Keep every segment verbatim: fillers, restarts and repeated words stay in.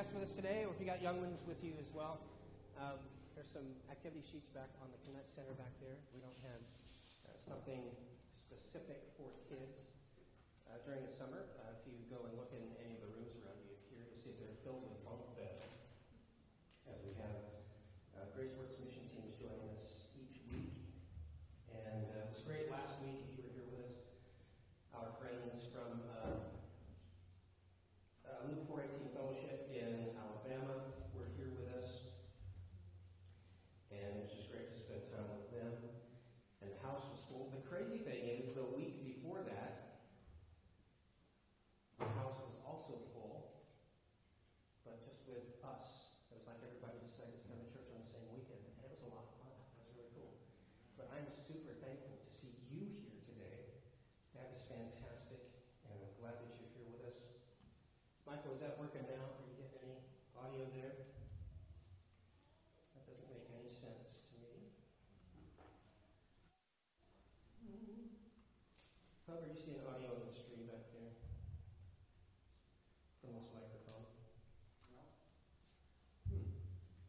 guests with us today, or if you got young ones with you as well. Um, there's some activity sheets back on the Connect Center back there. We don't have uh, something specific for kids uh, during the summer. Uh, if you go and look in any of the rooms around you here, you'll see they're filled with bunk beds, as we have uh, Grace Works mission teams joining us each week. And uh, it was great last week. You were here with us. Our friends from uh, uh, Luke four eighteen Fellowship in Alabama were here with us. And it's just great to spend time with them. And the house was full. The crazy thing is, the week before that, the house was also full, but just with us. It was like everybody decided to come to church on the same weekend, and it was a lot of fun. It was really cool. But I'm super thankful to see you here today. That is fantastic, and I'm glad that you're here with us. Michael, is that working now? Are you getting any audio there? That doesn't make any sense to me. How are you seeing audio on the stream back there? From this microphone? No. Hmm.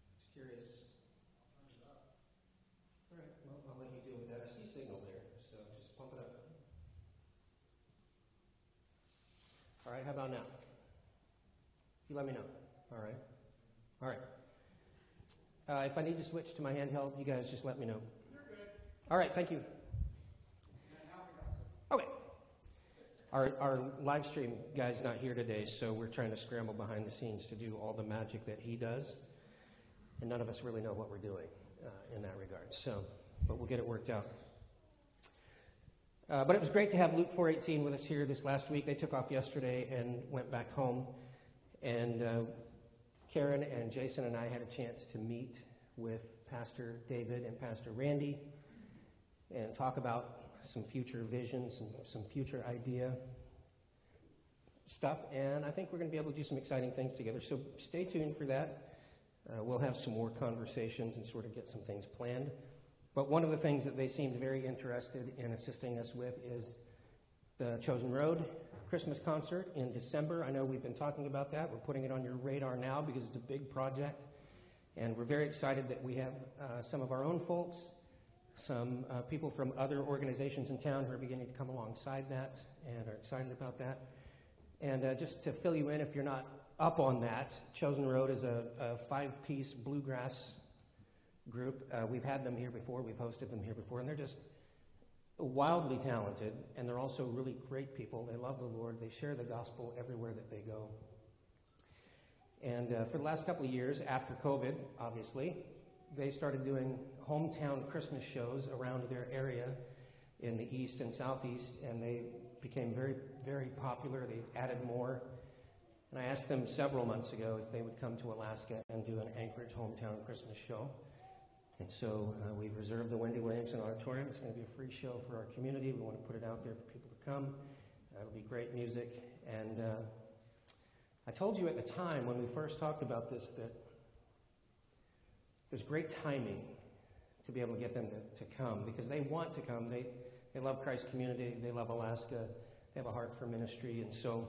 Just curious. I'll turn it up. All right. Well, I'll let you deal with that. I see signal there, so just pump it up. All right. How about now? You let me know. All right. All right. Uh, if I need to switch to my handheld, you guys just let me know. You're good. All right. Thank you. Okay. Our, our live stream guy's not here today, so we're trying to scramble behind the scenes to do all the magic that he does, and none of us really know what we're doing uh, in that regard. So, but we'll get it worked out. Uh, but it was great to have Luke four eighteen with us here this last week. They took off yesterday and went back home, and uh, Karen and Jason and I had a chance to meet with Pastor David and Pastor Randy and talk about some future visions, some, some future idea stuff, and I think we're going to be able to do some exciting things together, so stay tuned for that. Uh, we'll have some more conversations and sort of get some things planned, but one of the things that they seemed very interested in assisting us with is the Chosen Road Christmas concert in December. I know we've been talking about that. We're putting it on your radar now because it's a big project, and we're very excited that we have uh, some of our own folks, some uh, people from other organizations in town who are beginning to come alongside that and are excited about that. And uh, just to fill you in, if you're not up on that, Chosen Road is a, a five-piece bluegrass group. Uh, we've had them here before. We've hosted them here before. And they're just wildly talented, and they're also really great people. They love the Lord. They share the gospel everywhere that they go. And uh, for the last couple of years, after COVID, obviously, they started doing hometown Christmas shows around their area in the east and southeast, and they became very, very popular. They added more. And I asked them several months ago if they would come to Alaska and do an Anchorage hometown Christmas show. And so uh, we've reserved the Wendy Williamson Auditorium. It's going to be a free show for our community. We want to put it out there for people to come. Uh, it'll be great music. And uh, I told you at the time when we first talked about this that there's great timing to be able to get them to, to come because they want to come. They they love Christ's community. They love Alaska. They have a heart for ministry. And so,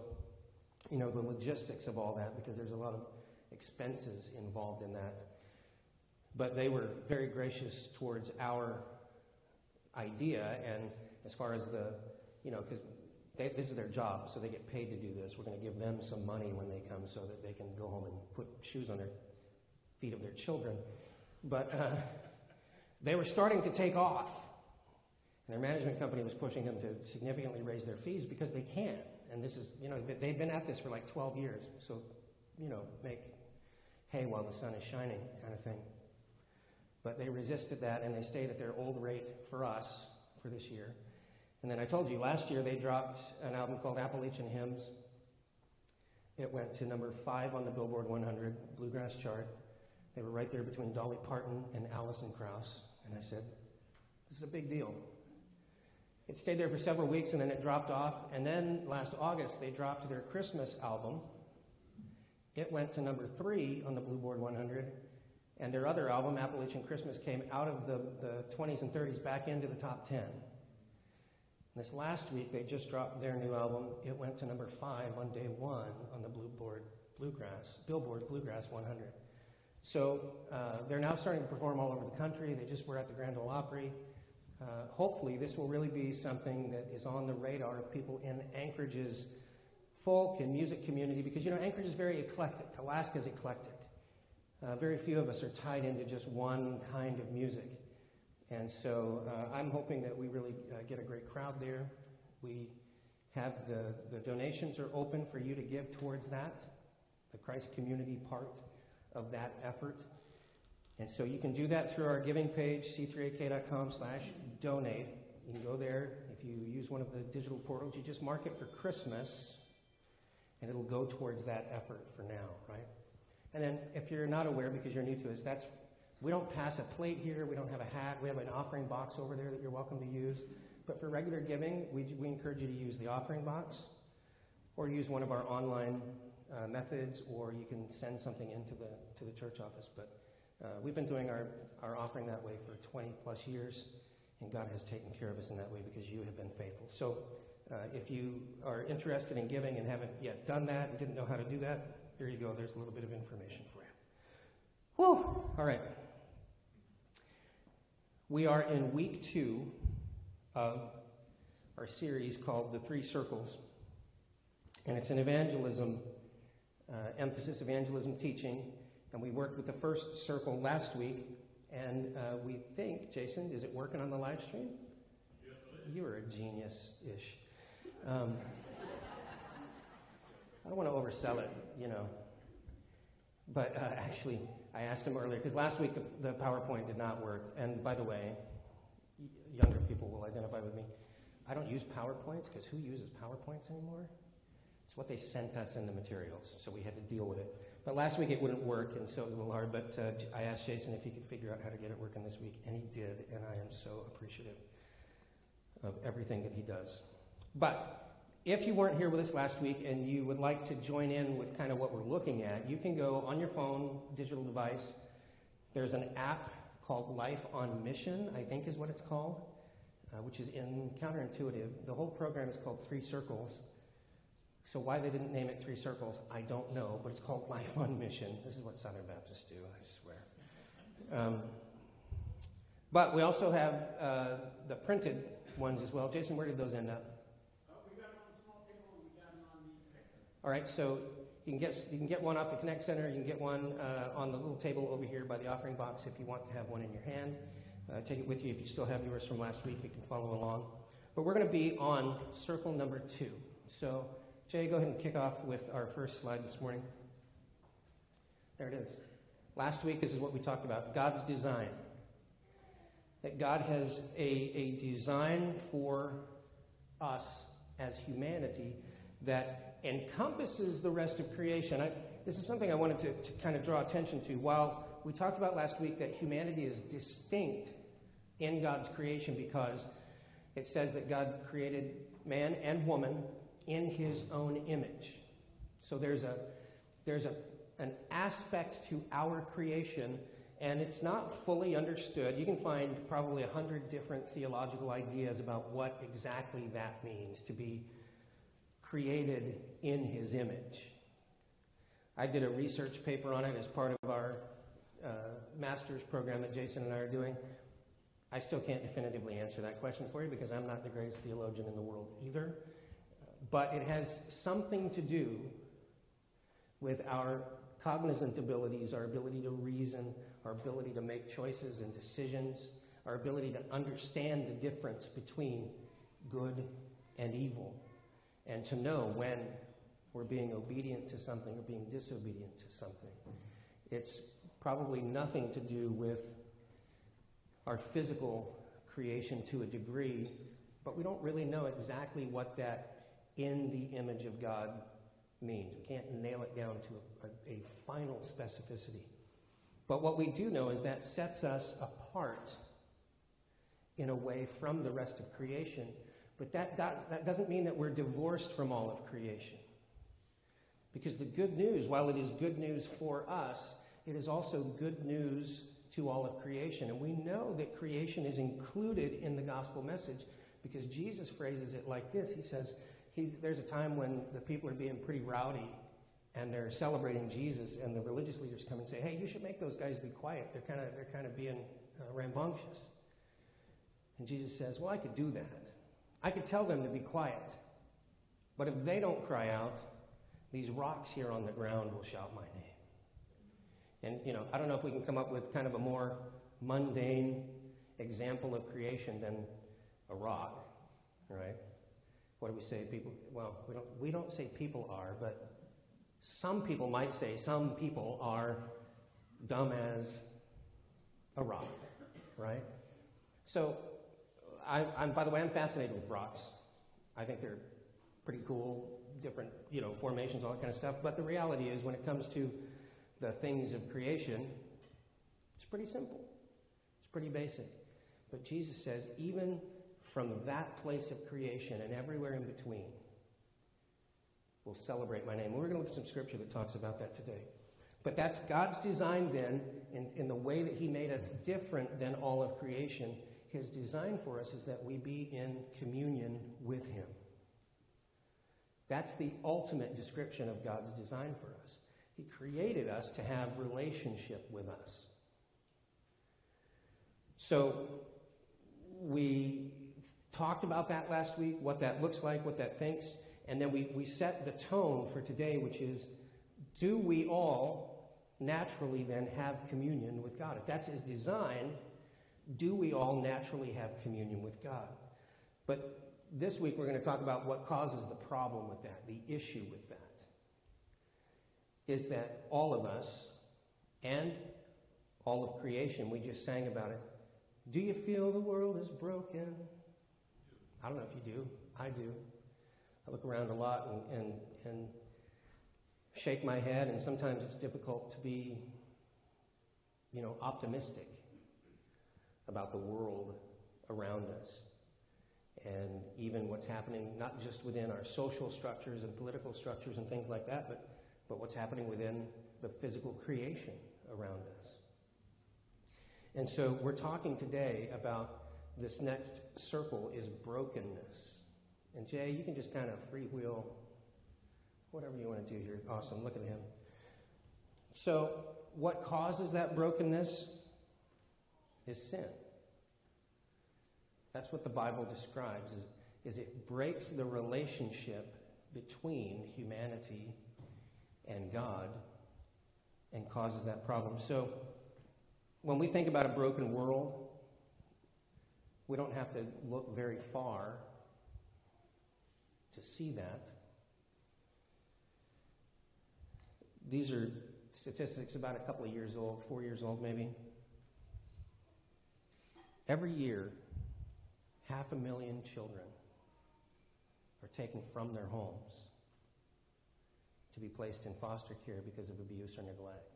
you know, the logistics of all that, because there's a lot of expenses involved in that. But they were very gracious towards our idea. And as far as the, you know, because this is their job, so they get paid to do this. We're going to give them some money when they come so that they can go home and put shoes on their feet of their children. But uh, they were starting to take off, and their management company was pushing them to significantly raise their fees because they can. And this is, you know, they've been at this for like twelve years, so, you know, make hay while the sun is shining kind of thing. But they resisted that, and they stayed at their old rate for us for this year. And then I told you, last year they dropped an album called Appalachian Hymns. It went to number five on the Billboard one hundred Bluegrass chart. They were right there between Dolly Parton and Alison Krauss. And I said, this is a big deal. It stayed there for several weeks, and then it dropped off. And then last August, they dropped their Christmas album. It went to number three on the Billboard one hundred. And their other album, Appalachian Christmas, came out of the, the twenties and thirties back into the top ten. And this last week, they just dropped their new album. It went to number five on day one on the Billboard Bluegrass, Billboard Bluegrass one hundred. So uh, they're now starting to perform all over the country. They just were at the Grand Ole Opry. Uh, hopefully, this will really be something that is on the radar of people in Anchorage's folk and music community, because, you know, Anchorage is very eclectic. Alaska's eclectic. Uh, very few of us are tied into just one kind of music. And so uh, I'm hoping that we really uh, get a great crowd there. We have the, the donations are open for you to give towards that, the Christ community part of that effort. And so you can do that through our giving page, c three a k dot com slash donate. You can go there. If you use one of the digital portals, you just mark it for Christmas, and it'll go towards that effort for now, right? And then if you're not aware because you're new to us, that's we don't pass a plate here. We don't have a hat. We have an offering box over there that you're welcome to use. But for regular giving, we, we encourage you to use the offering box or use one of our online uh, methods, or you can send something into the to the church office. But uh, we've been doing our, our offering that way for twenty plus years, and God has taken care of us in that way because you have been faithful. So uh, if you are interested in giving and haven't yet done that and didn't know how to do that, here you go. There's a little bit of information for you. Whew. All right. We are in week two of our series called The Three Circles, and it's an evangelism, uh, emphasis evangelism teaching, and we worked with the first circle last week, and uh, we think, Jason, is it working on the live stream? Yes, it is. You are a genius-ish. Um, I don't want to oversell it, you know, but uh, actually, I asked him earlier, because last week the, the PowerPoint did not work. And by the way, y- younger people will identify with me. I don't use PowerPoints, because who uses PowerPoints anymore? It's what they sent us in the materials, so we had to deal with it. But last week it wouldn't work, and so it was a little hard. But uh, I asked Jason if he could figure out how to get it working this week, and he did. And I am so appreciative of everything that he does. But if you weren't here with us last week and you would like to join in with kind of what we're looking at, you can go on your phone, digital device. There's an app called Life on Mission, I think is what it's called, uh, which is in, counterintuitive. The whole program is called Three Circles. So why they didn't name it Three Circles, I don't know, but it's called Life on Mission. This is what Southern Baptists do, I swear. Um, but we also have uh, the printed ones as well. Jason, where did those end up? All right, so you can get you can get one off the Connect Center. You can get one uh, on the little table over here by the offering box if you want to have one in your hand. Uh, take it with you if you still have yours from last week. You can follow along. But we're going to be on circle number two. So, Jay, go ahead and kick off with our first slide this morning. There it is. Last week, this is what we talked about, God's design. That God has a, a design for us as humanity that encompasses the rest of creation. I, this is something I wanted to, to kind of draw attention to. While we talked about last week that humanity is distinct in God's creation because it says that God created man and woman in his own image. So there's a there's a an aspect to our creation, and it's not fully understood. You can find probably a hundred different theological ideas about what exactly that means to be created in his image. I did a research paper on it as part of our uh, master's program that Jason and I are doing. I still can't definitively answer that question for you because I'm not the greatest theologian in the world either. But it has something to do with our cognizant abilities, our ability to reason, our ability to make choices and decisions, our ability to understand the difference between good and evil, and to know when we're being obedient to something or being disobedient to something. It's probably nothing to do with our physical creation to a degree, but we don't really know exactly what that in the image of God means. We can't nail it down to a, a, a final specificity. But what we do know is that sets us apart in a way from the rest of creation. But that, does, that doesn't mean that we're divorced from all of creation. Because the good news, while it is good news for us, it is also good news to all of creation. And we know that creation is included in the gospel message because Jesus phrases it like this. He says, he's, there's a time when the people are being pretty rowdy and they're celebrating Jesus, and the religious leaders come and say, hey, you should make those guys be quiet. They're kind of they're kind of being uh, rambunctious. And Jesus says, well, I could do that. I could tell them to be quiet. But if they don't cry out, these rocks here on the ground will shout my name. And, you know, I don't know if we can come up with kind of a more mundane example of creation than a rock, right? What do we say people, well, we don't we don't say people are, but some people might say some people are dumb as a rock, right? So, I, I'm by the way, I'm fascinated with rocks. I think they're pretty cool, different, you know, formations, all that kind of stuff. But the reality is, when it comes to the things of creation, it's pretty simple. It's pretty basic. But Jesus says, even from that place of creation and everywhere in between, we'll celebrate my name. We're going to look at some scripture that talks about that today. But that's God's design then, in, in the way that he made us different than all of creation. His design for us is that we be in communion with him. That's the ultimate description of God's design for us. He created us to have relationship with us. So we talked about that last week, what that looks like, what that thinks. And then we, we set the tone for today, which is, do we all naturally then have communion with God? If that's his design, do we all naturally have communion with God? But this week we're going to talk about what causes the problem with that, the issue with that. Is that all of us and all of creation, we just sang about it. Do you feel the world is broken? I don't know if you do. I do. I look around a lot and, and, and shake my head, and sometimes it's difficult to be, you know, optimistic about the world around us. And even what's happening, not just within our social structures and political structures and things like that, but, but what's happening within the physical creation around us. And so we're talking today about this next circle is brokenness. And Jay, you can just kind of freewheel whatever you want to do here. Awesome. Look at him. So what causes that brokenness is sin. That's what the Bible describes, is, is it breaks the relationship between humanity and God and causes that problem. So when we think about a broken world, we don't have to look very far to see that. These are statistics about a couple of years old, four years old maybe. Every year, half a million children are taken from their homes to be placed in foster care because of abuse or neglect.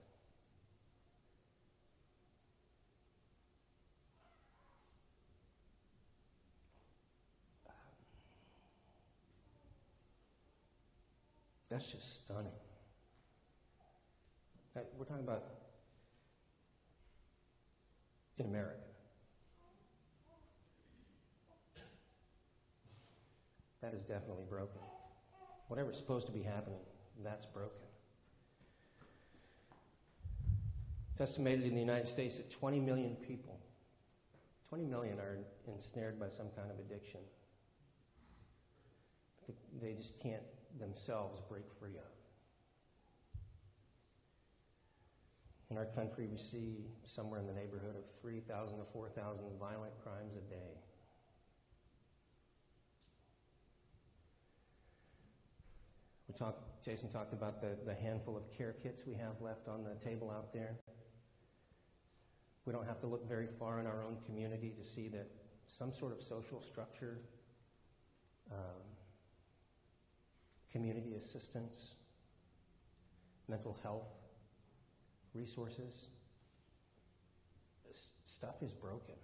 That's just stunning. That, we're talking about in America. That is definitely broken. Whatever's supposed to be happening, that's broken. It's estimated in the United States that twenty million people, twenty million are ensnared by some kind of addiction. They just can't themselves break free of. In our country, we see somewhere in the neighborhood of three thousand to four thousand violent crimes a day. We talked, Jason talked about the, the handful of care kits we have left on the table out there. We don't have to look very far in our own community to see that some sort of social structure, um, community assistance, mental health resources, S- stuff is broken.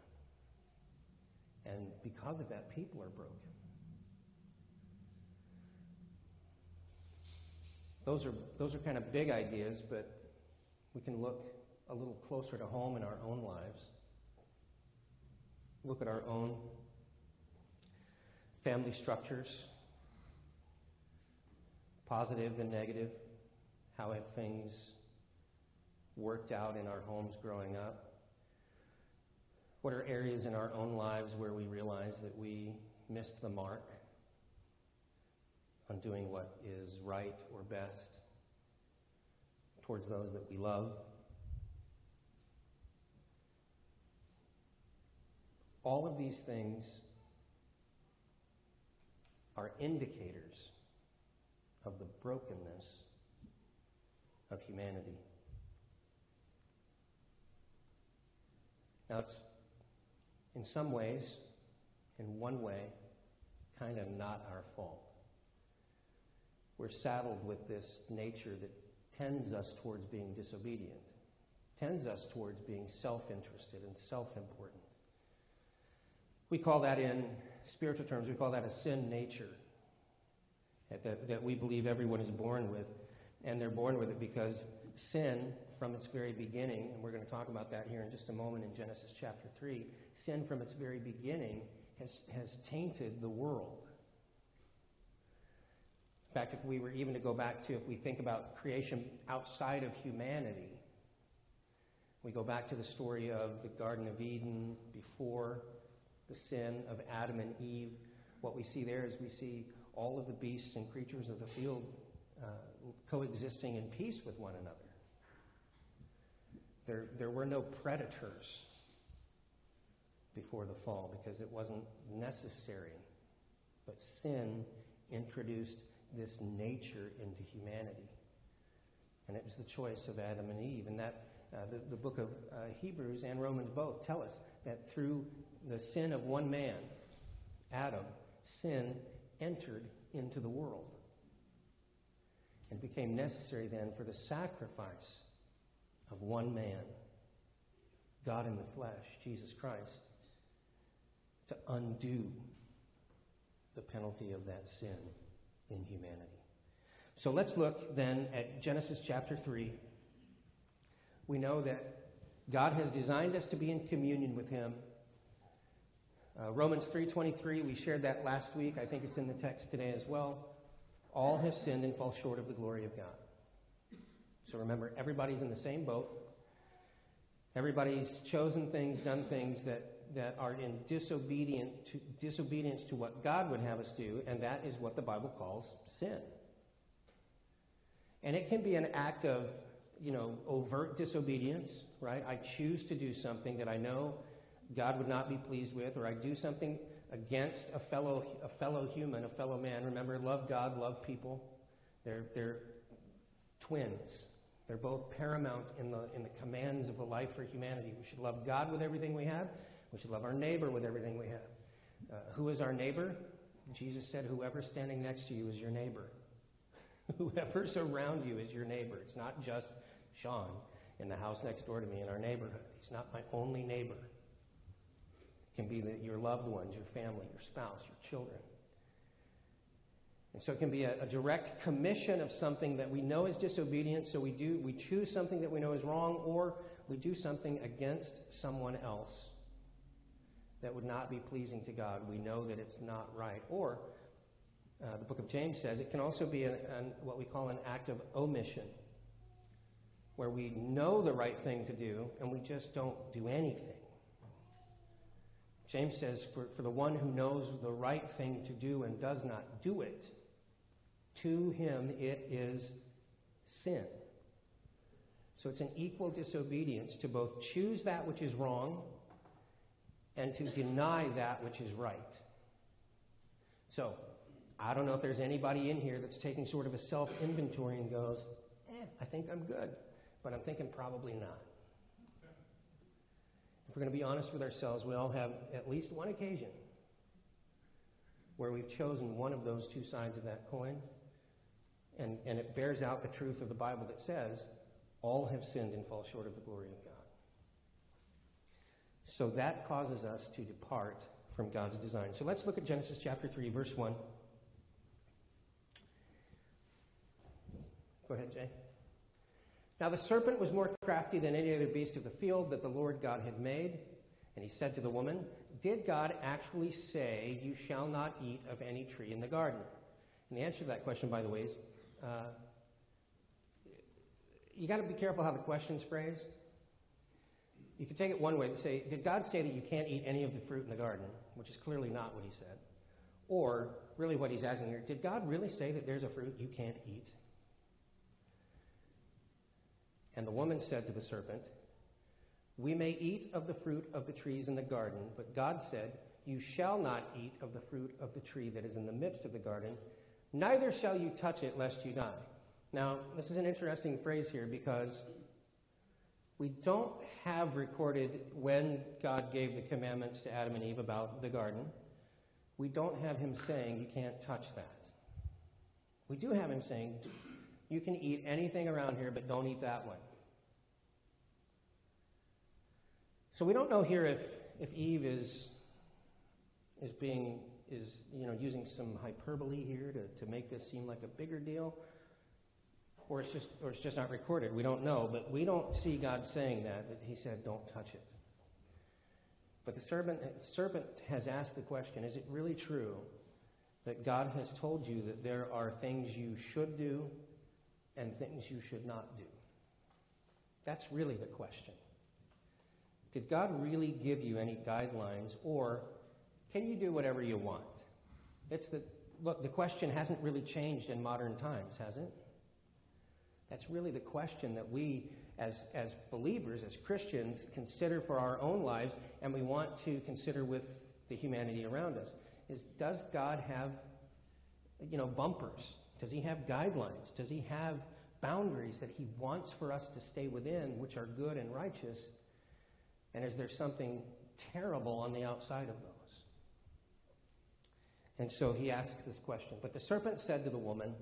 And because of that, people are broken. Those are those are kind of big ideas, but we can look a little closer to home in our own lives. Look at our own family structures, positive and negative, How have things worked out in our homes growing up? What are areas in our own lives where we realize that we missed the mark on doing what is right or best towards those that we love? All of these things are indicators of the brokenness of humanity. Now, it's in some ways, in one way, kind of not our fault. We're saddled with this nature that tends us towards being disobedient, tends us towards being self-interested and self-important. We call that, in spiritual terms, we call that a sin nature, that, that we believe everyone is born with, and they're born with it because sin, from its very beginning, and we're going to talk about that here in just a moment in Genesis chapter three, sin from its very beginning has, has tainted the world. In fact, if we were even to go back to, if we think about creation outside of humanity, we go back to the story of the Garden of Eden before the sin of Adam and Eve. What we see there is we see all of the beasts and creatures of the field uh, coexisting in peace with one another. There, there were no predators before the fall because it wasn't necessary. But sin introduced this nature into humanity. And it was the choice of Adam and Eve. And that uh, the, the book of uh, Hebrews and Romans both tell us that through the sin of one man, Adam, sin entered into the world. It became necessary then for the sacrifice of one man, God in the flesh, Jesus Christ, to undo the penalty of that sin in humanity. So let's look then at Genesis chapter three. We know that God has designed us to be in communion with him. Uh, Romans three twenty-three, we shared that last week. I think it's in the text today as well. All have sinned and fall short of the glory of God. So remember, everybody's in the same boat. Everybody's chosen things, done things that that are in disobedient to, disobedience to what God would have us do, and that is what the Bible calls sin. And it can be an act of, you know, overt disobedience, right? I choose to do something that I know God would not be pleased with, or I do something against a fellow a fellow human, a fellow man. Remember, love God, love people. They're they're twins. They're both paramount in the in the commands of the life for humanity. We should love God with everything we have. We should love our neighbor with everything we have. Uh, who is our neighbor? Jesus said, whoever's standing next to you is your neighbor. Whoever's around you is your neighbor. It's not just Sean in the house next door to me in our neighborhood. He's not my only neighbor. It can be the, your loved ones, your family, your spouse, your children. And so it can be a, a direct commission of something that we know is disobedient, so we do we choose something that we know is wrong, or we do something against someone else that would not be pleasing to God. We know that it's not right. Or, uh, the book of James says, it can also be an, an, what we call an act of omission, where we know the right thing to do, and we just don't do anything. James says, for, for the one who knows the right thing to do and does not do it, to him it is sin. So it's an equal disobedience to both choose that which is wrong and to deny that which is right. So, I don't know if there's anybody in here that's taking sort of a self-inventory and goes, eh, I think I'm good, but I'm thinking probably not. If we're going to be honest with ourselves, we all have at least one occasion where we've chosen one of those two sides of that coin, and, and it bears out the truth of the Bible that says, all have sinned and fall short of the glory of God. So that causes us to depart from God's design. So let's look at Genesis chapter three, verse one. Go ahead, Jay. Now the serpent was more crafty than any other beast of the field that the Lord God had made. And he said to the woman, did God actually say, you shall not eat of any tree in the garden? And the answer to that question, by the way, is uh, you got to be careful how the question's phrased. You can take it one way and say, did God say that you can't eat any of the fruit in the garden? Which is clearly not what he said. Or, really what he's asking here, did God really say that there's a fruit you can't eat? And the woman said to the serpent, we may eat of the fruit of the trees in the garden, but God said, you shall not eat of the fruit of the tree that is in the midst of the garden, neither shall you touch it, lest you die. Now, this is an interesting phrase here because we don't have recorded when God gave the commandments to Adam and Eve about the garden. We don't have him saying, you can't touch that. We do have him saying, you can eat anything around here, but don't eat that one. So we don't know here if, if Eve is is being is you know using some hyperbole here to, to make this seem like a bigger deal, or it's just or it's just not recorded. We don't know, but we don't see God saying that, that he said, don't touch it. But the serpent, serpent has asked the question, is it really true that God has told you that there are things you should do and things you should not do? That's really the question. Did God really give you any guidelines, or can you do whatever you want? That's the look, the question hasn't really changed in modern times, has it? That's really the question that we as as believers, as Christians, consider for our own lives, and we want to consider with the humanity around us, is does God have you know bumpers? Does he have guidelines? Does he have boundaries that he wants for us to stay within, which are good and righteous? And is there something terrible on the outside of those? And so he asks this question. But the serpent said to the woman,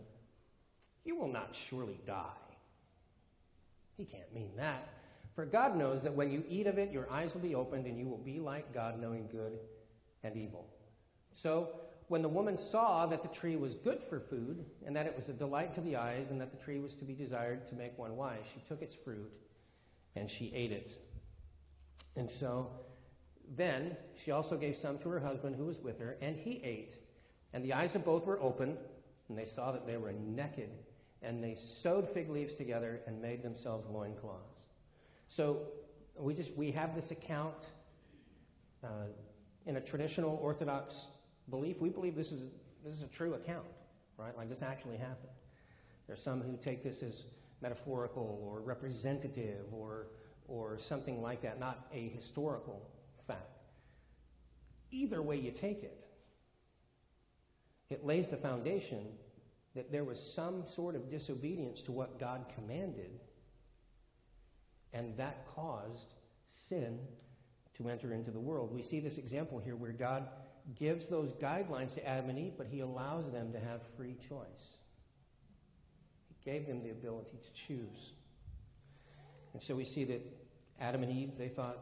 you will not surely die. He can't mean that. For God knows that when you eat of it, your eyes will be opened and you will be like God, knowing good and evil. So when the woman saw that the tree was good for food and that it was a delight to the eyes and that the tree was to be desired to make one wise, she took its fruit and she ate it. And so then she also gave some to her husband who was with her, and he ate. And the eyes of both were opened, and they saw that they were naked, and they sewed fig leaves together and made themselves loincloths. So we just we have this account uh, in a traditional Orthodox belief. We believe this is this is a true account, right? Like this actually happened. There's some who take this as metaphorical or representative or or something like that, not a historical fact. Either way you take it, it lays the foundation that there was some sort of disobedience to what God commanded, and that caused sin to enter into the world. We see this example here where God gives those guidelines to Adam and Eve, but he allows them to have free choice. He gave them the ability to choose. And so we see that Adam and Eve, they thought,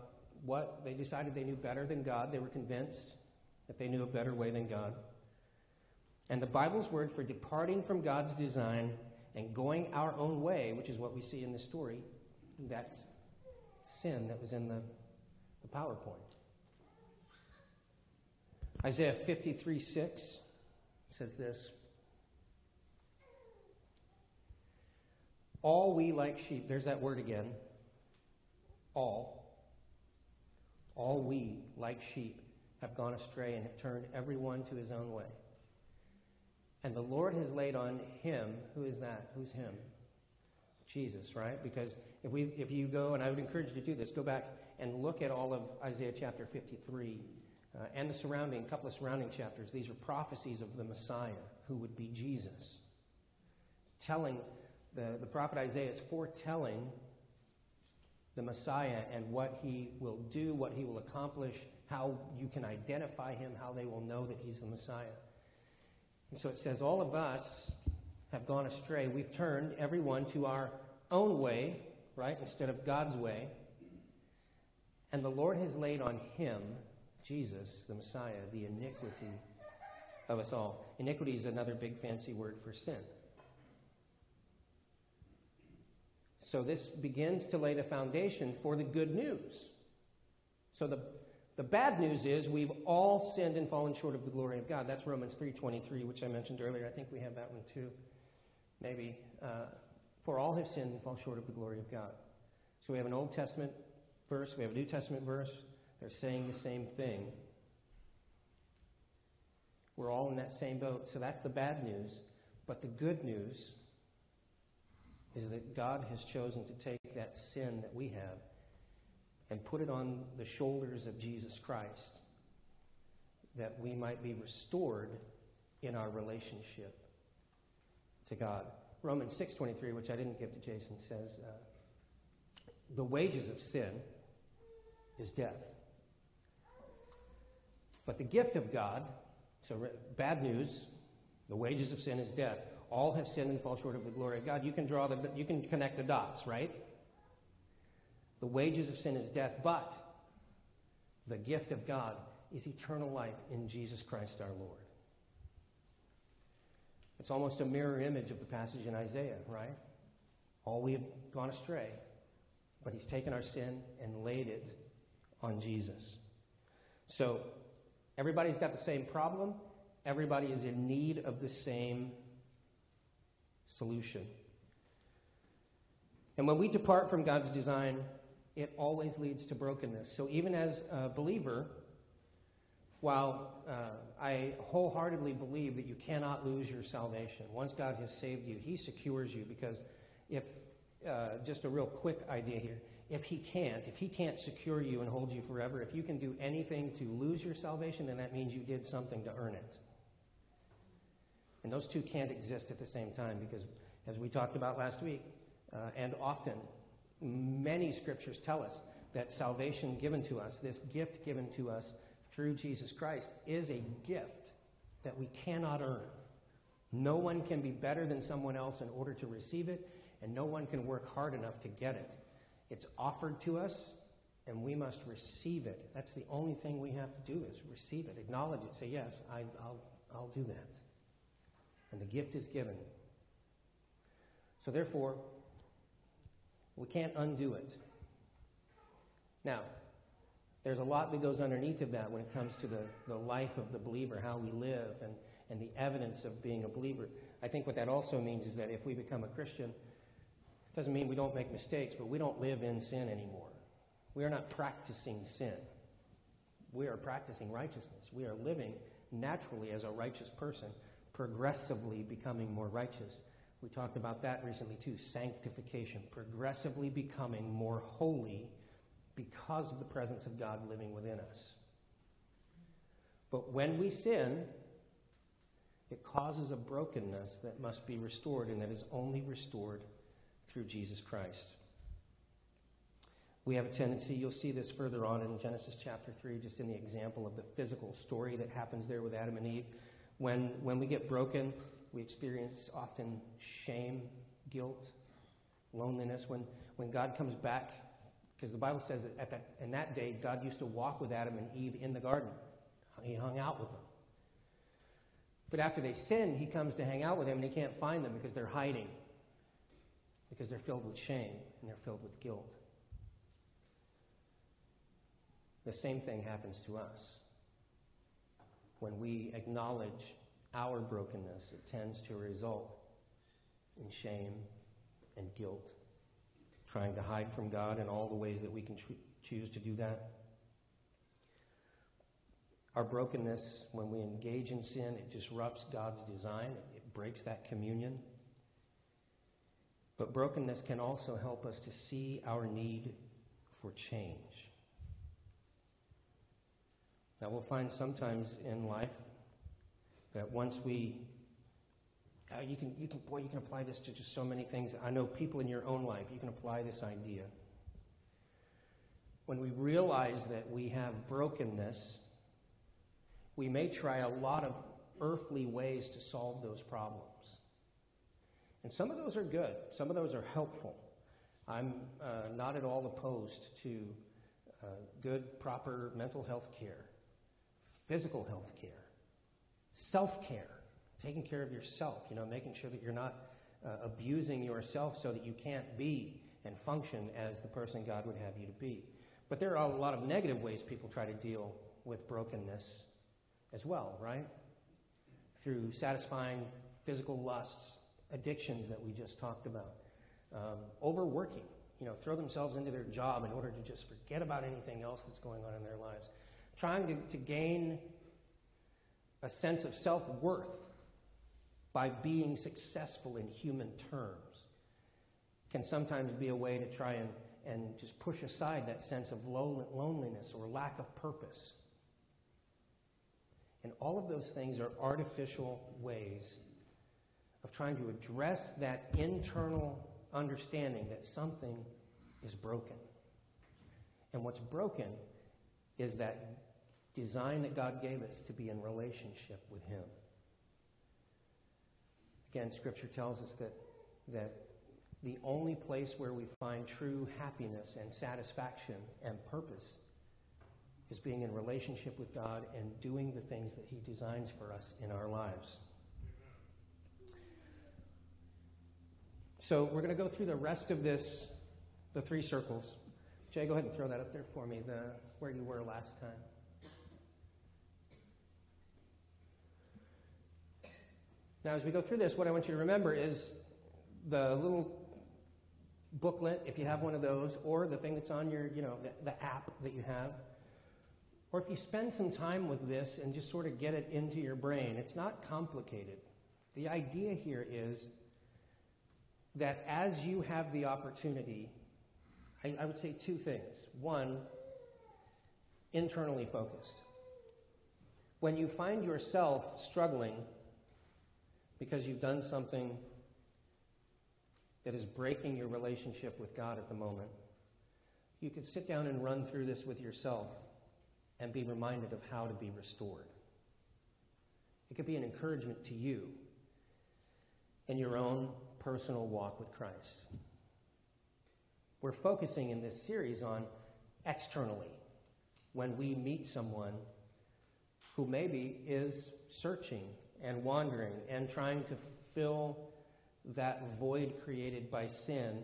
what? They decided they knew better than God. They were convinced that they knew a better way than God. And the Bible's word for departing from God's design and going our own way, which is what we see in this story, that's sin that was in the, the PowerPoint. Isaiah fifty-three six says this. All we like sheep, there's that word again, all. All we like sheep have gone astray and have turned everyone to his own way. And the Lord has laid on him, who is that? Who's him? Jesus, right? Because if we, if you go, and I would encourage you to do this, go back and look at all of Isaiah chapter fifty-three uh, and the surrounding, couple of surrounding chapters. These are prophecies of the Messiah, who would be Jesus, telling The, the prophet Isaiah is foretelling the Messiah and what he will do, what he will accomplish, how you can identify him, how they will know that he's the Messiah. And so it says, all of us have gone astray. We've turned everyone to our own way, right, instead of God's way. And the Lord has laid on him, Jesus, the Messiah, the iniquity of us all. Iniquity is another big fancy word for sin. So this begins to lay the foundation for the good news. So the, the bad news is we've all sinned and fallen short of the glory of God. That's Romans three twenty-three, which I mentioned earlier. I think we have that one too, maybe. Uh, For all have sinned and fall short of the glory of God. So we have an Old Testament verse, we have a New Testament verse. They're saying the same thing. We're all in that same boat. So that's the bad news. But the good news is that God has chosen to take that sin that we have and put it on the shoulders of Jesus Christ, that we might be restored in our relationship to God. Romans six twenty-three, which I didn't give to Jason, says, uh, the wages of sin is death. But the gift of God, so re- bad news, the wages of sin is death. All have sinned and fall short of the glory of God. You can draw the, you can connect the dots, right? The wages of sin is death, but the gift of God is eternal life in Jesus Christ our Lord. It's almost a mirror image of the passage in Isaiah, right? All we have gone astray, but he's taken our sin and laid it on Jesus. So everybody's got the same problem. Everybody is in need of the same solution. And when we depart from God's design, it always leads to brokenness. So even as a believer, while uh, I wholeheartedly believe that you cannot lose your salvation, once God has saved you, he secures you, because if, uh, just a real quick idea here, if he can't, if he can't secure you and hold you forever, if you can do anything to lose your salvation, then that means you did something to earn it. And those two can't exist at the same time, because as we talked about last week, Uh, and often, many scriptures tell us that salvation given to us, this gift given to us through Jesus Christ, is a gift that we cannot earn. No one can be better than someone else in order to receive it, and no one can work hard enough to get it. It's offered to us, and we must receive it. That's the only thing we have to do, is receive it, acknowledge it, say, yes, I, I'll, I'll do that. And the gift is given. So therefore, we can't undo it. Now, there's a lot that goes underneath of that when it comes to the, the life of the believer, how we live, and, and the evidence of being a believer. I think what that also means is that if we become a Christian, it doesn't mean we don't make mistakes, but we don't live in sin anymore. We are not practicing sin. We are practicing righteousness. We are living naturally as a righteous person, progressively becoming more righteous. We talked about that recently too, sanctification, progressively becoming more holy because of the presence of God living within us. But when we sin, it causes a brokenness that must be restored, and that is only restored through Jesus Christ. We have a tendency, you'll see this further on in Genesis chapter three, just in the example of the physical story that happens there with Adam and Eve. When, when we get broken, we experience often shame, guilt, loneliness. When when God comes back, because the Bible says that at that, in that day, God used to walk with Adam and Eve in the garden. He hung out with them. But after they sin, he comes to hang out with them, and he can't find them because they're hiding, because they're filled with shame, and they're filled with guilt. The same thing happens to us. When we acknowledge our brokenness, it tends to result in shame and guilt, trying to hide from God in all the ways that we can cho- choose to do that. Our brokenness, when we engage in sin, it disrupts God's design. It, it breaks that communion. But brokenness can also help us to see our need for change. Now, we'll find sometimes in life that once we, uh, you can, you can, boy, you can apply this to just so many things. I know people in your own life, you can apply this idea. When we realize that we have brokenness, we may try a lot of earthly ways to solve those problems. And some of those are good. Some of those are helpful. I'm uh, not at all opposed to uh, good, proper mental health care, physical health care, self-care, taking care of yourself, you know, making sure that you're not uh, abusing yourself so that you can't be and function as the person God would have you to be. But there are a lot of negative ways people try to deal with brokenness as well, right? Through satisfying physical lusts, addictions that we just talked about, um, overworking, you know, throw themselves into their job in order to just forget about anything else that's going on in their lives, trying to, to gain a sense of self-worth by being successful in human terms can sometimes be a way to try and, and just push aside that sense of loneliness or lack of purpose. And all of those things are artificial ways of trying to address that internal understanding that something is broken. And what's broken is that design that God gave us to be in relationship with Him. Again, Scripture tells us that, that the only place where we find true happiness and satisfaction and purpose is being in relationship with God and doing the things that He designs for us in our lives. So we're going to go through the rest of this, the three circles. Jay, go ahead and throw that up there for me, the, where you were last time. Now, as we go through this, what I want you to remember is the little booklet, if you have one of those, or the thing that's on your, you know, the, the app that you have. Or if you spend some time with this and just sort of get it into your brain, it's not complicated. The idea here is that as you have the opportunity, I, I would say two things. One, internally focused. When you find yourself struggling because you've done something that is breaking your relationship with God at the moment, you could sit down and run through this with yourself and be reminded of how to be restored. It could be an encouragement to you in your own personal walk with Christ. We're focusing in this series on externally, when we meet someone who maybe is searching and wandering and trying to fill that void created by sin,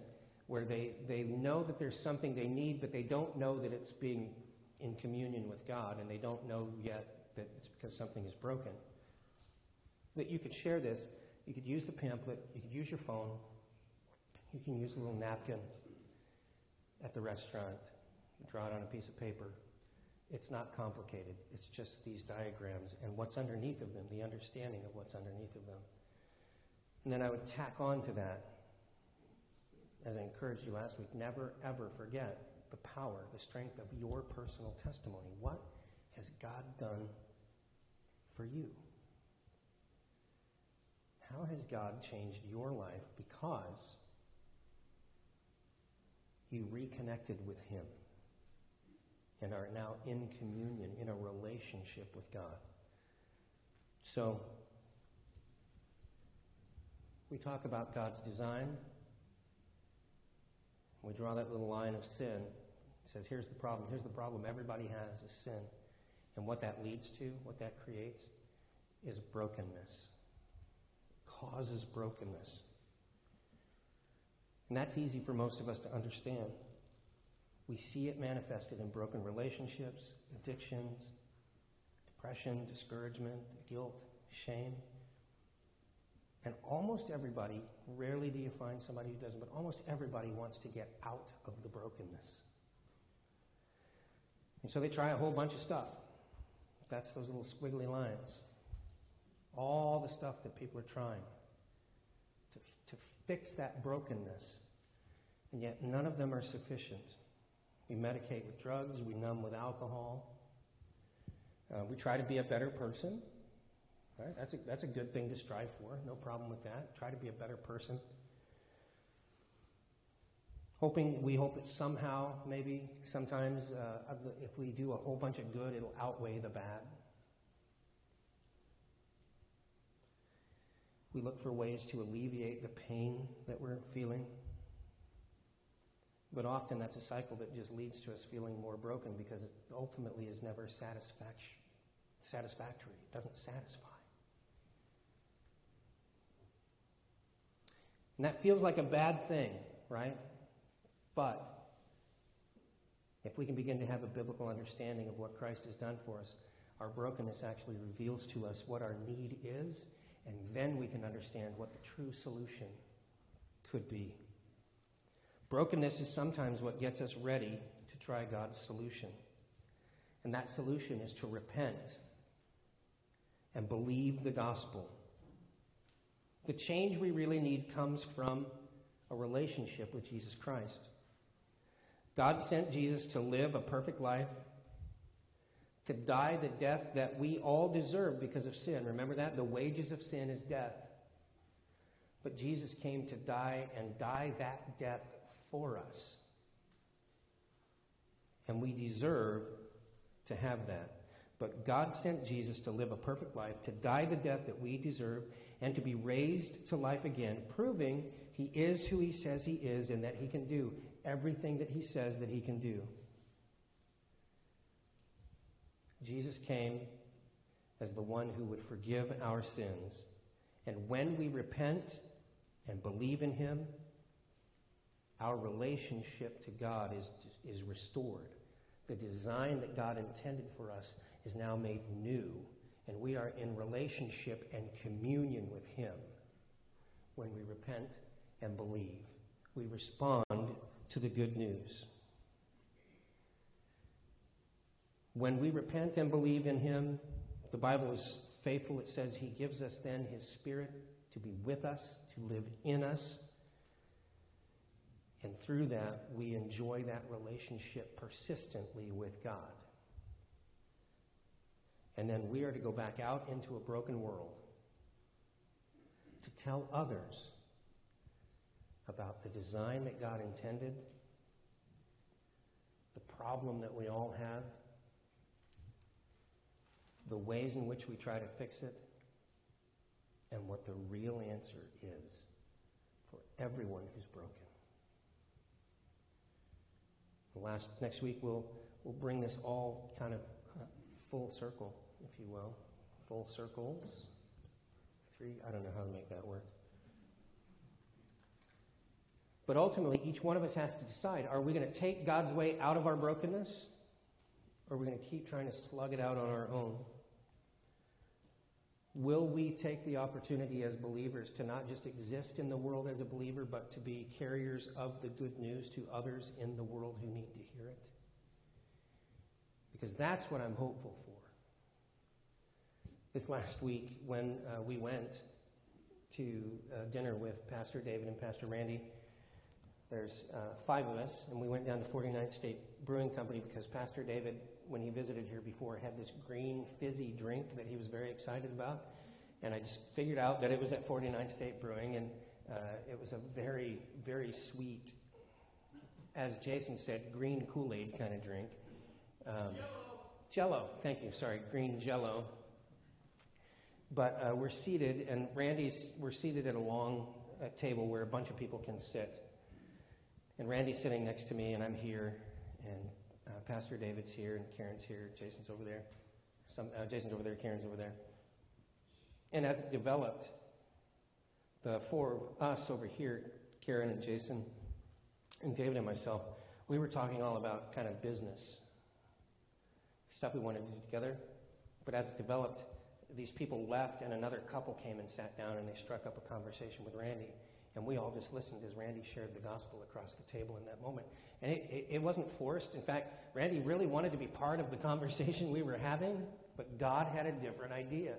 where they, they know that there's something they need, but they don't know that it's being in communion with God, and they don't know yet that it's because something is broken. That you could share this. You could use the pamphlet. You could use your phone. You can use a little napkin at the restaurant. You draw it on a piece of paper. It's not complicated. It's just these diagrams and what's underneath of them, the understanding of what's underneath of them. And then I would tack on to that, as I encouraged you last week, never, ever forget the power, the strength of your personal testimony. What has God done for you? How has God changed your life because you reconnected with Him and are now in communion, in a relationship with God? So, we talk about God's design. We draw that little line of sin. It says, here's the problem. Here's the problem everybody has is sin. And what that leads to, what that creates, is brokenness. Causes brokenness. And that's easy for most of us to understand. We see it manifested in broken relationships, addictions, depression, discouragement, guilt, shame. And almost everybody, rarely do you find somebody who doesn't, but almost everybody wants to get out of the brokenness. And so they try a whole bunch of stuff. That's those little squiggly lines. All the stuff that people are trying to, to fix that brokenness. And yet none of them are sufficient. We medicate with drugs. We numb with alcohol. Uh, we try to be a better person. Right? That's a, that's a good thing to strive for. No problem with that. Try to be a better person. Hoping, we hope that somehow, maybe, sometimes, uh, if we do a whole bunch of good, it'll outweigh the bad. We look for ways to alleviate the pain that we're feeling. But often that's a cycle that just leads to us feeling more broken because it ultimately is never satisfaction, satisfactory. It doesn't satisfy. And that feels like a bad thing, right? But if we can begin to have a biblical understanding of what Christ has done for us, our brokenness actually reveals to us what our need is, and then we can understand what the true solution could be. Brokenness is sometimes what gets us ready to try God's solution. And that solution is to repent and believe the gospel. The change we really need comes from a relationship with Jesus Christ. God sent Jesus to live a perfect life, to die the death that we all deserve because of sin. Remember that? The wages of sin is death. But Jesus came to die and die that death for us. And we deserve to have that. But God sent Jesus to live a perfect life, to die the death that we deserve, and to be raised to life again, proving he is who he says he is and that he can do everything that he says that he can do. Jesus came as the one who would forgive our sins. And when we repent and believe in him, our relationship to God is, is restored. The design that God intended for us is now made new. And we are in relationship and communion with him when we repent and believe. We respond to the good news. When we repent and believe in him, the Bible is faithful. It says he gives us then his Spirit to be with us, to live in us. And through that, we enjoy that relationship persistently with God. And then we are to go back out into a broken world to tell others about the design that God intended, the problem that we all have, the ways in which we try to fix it, and what the real answer is for everyone who's broken. Last, next week, we'll, we'll bring this all kind of full circle, if you will. Full circles. Three, I don't know how to make that work. But ultimately, each one of us has to decide, are we going to take God's way out of our brokenness, or are we going to keep trying to slug it out on our own? Will we take the opportunity as believers to not just exist in the world as a believer, but to be carriers of the good news to others in the world who need to hear it? Because that's what I'm hopeful for. This last week, when uh, we went to uh, dinner with Pastor David and Pastor Randy, there's uh, five of us, and we went down to forty-ninth State Brewing Company because Pastor David, when he visited here before, had this green fizzy drink that he was very excited about, and I just figured out that it was at forty-ninth State Brewing, and uh, it was a very, very sweet, as Jason said, green Kool-Aid kind of drink. Um, Jell-O, thank you, sorry, green Jell-O. But uh, we're seated, and Randy's, we're seated at a long uh, table where a bunch of people can sit. And Randy's sitting next to me, and I'm here, and uh, Pastor David's here, and Karen's here, Jason's over there. Some, uh, Jason's over there, Karen's over there. And as it developed, the four of us over here, Karen and Jason and David and myself, we were talking all about kind of business, stuff we wanted to do together. But as it developed, these people left, and another couple came and sat down, and they struck up a conversation with Randy. And we all just listened as Randy shared the gospel across the table in that moment. And it, it, it wasn't forced. In fact, Randy really wanted to be part of the conversation we were having, but God had a different idea.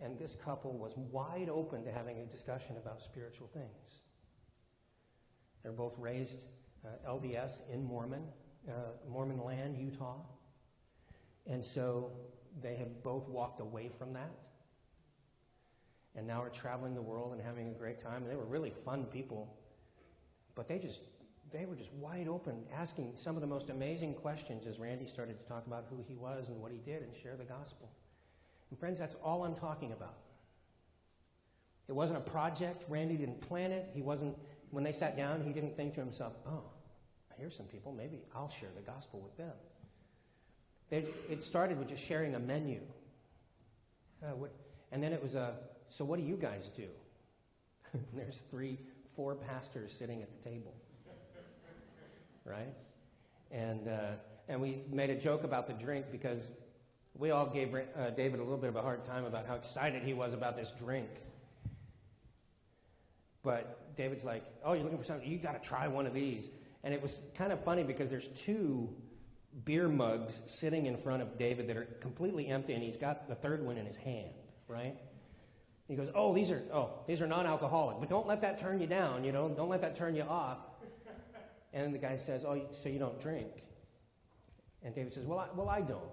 And this couple was wide open to having a discussion about spiritual things. They're both raised uh, L D S in Mormon, uh, Mormon land, Utah. And so they have both walked away from that. And now we're traveling the world and having a great time. And they were really fun people. But they just they were just wide open, asking some of the most amazing questions as Randy started to talk about who he was and what he did and share the gospel. And friends, that's all I'm talking about. It wasn't a project. Randy didn't plan it. He wasn't, when they sat down, he didn't think to himself, oh, I hear some people. Maybe I'll share the gospel with them. It, it started with just sharing a menu. Uh, what, and then it was a, so what do you guys do? There's three, four pastors sitting at the table, right? And uh, and we made a joke about the drink because we all gave uh, David a little bit of a hard time about how excited he was about this drink. But David's like, oh, you're looking for something? You got to try one of these. And it was kind of funny because there's two beer mugs sitting in front of David that are completely empty, and he's got the third one in his hand, right? He goes, oh, these are oh, these are non-alcoholic, but don't let that turn you down, you know? Don't let that turn you off. And the guy says, oh, so you don't drink? And David says, well, I, well, I don't,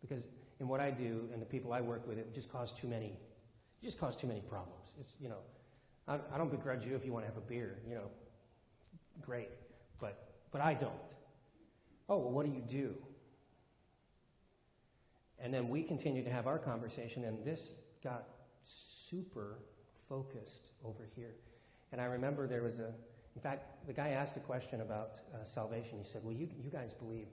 because in what I do and the people I work with, it would just cause too many, it just cause too many problems. It's, you know, I, I don't begrudge you if you want to have a beer, you know, great, but but I don't. Oh, well, what do you do? And then we continued to have our conversation, and this got super focused over here. And I remember there was a, in fact, the guy asked a question about uh, salvation. He said, well, you you guys believe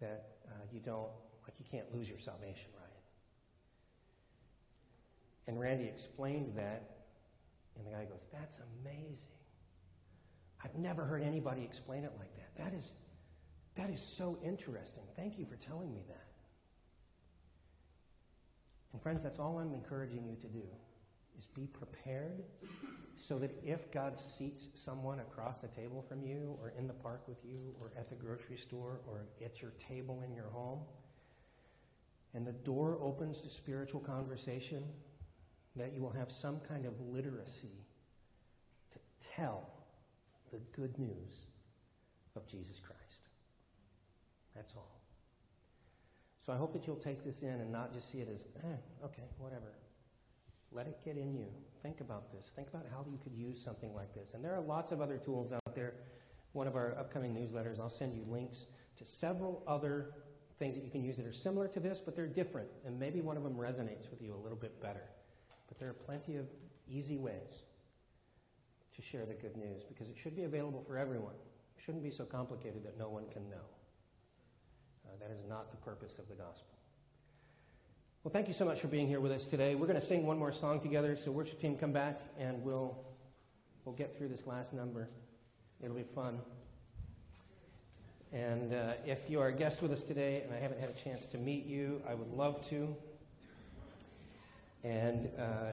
that uh, you don't, like you can't lose your salvation, right? And Randy explained that, and the guy goes, that's amazing. I've never heard anybody explain it like that. That is That is so interesting. Thank you for telling me that. And friends, that's all I'm encouraging you to do, is be prepared so that if God seats someone across the table from you or in the park with you or at the grocery store or at your table in your home, and the door opens to spiritual conversation, that you will have some kind of literacy to tell the good news of Jesus Christ. That's all. So I hope that you'll take this in and not just see it as, eh, okay, whatever. Let it get in you. Think about this. Think about how you could use something like this. And there are lots of other tools out there. One of our upcoming newsletters, I'll send you links to several other things that you can use that are similar to this, but they're different. And maybe one of them resonates with you a little bit better. But there are plenty of easy ways to share the good news, because it should be available for everyone. It shouldn't be so complicated that no one can know. That is not the purpose of the gospel. Well, thank you so much for being here with us today. We're going to sing one more song together, so worship team, come back, and we'll we'll get through this last number. It'll be fun. And uh, if you are a guest with us today, and I haven't had a chance to meet you, I would love to. And... Uh,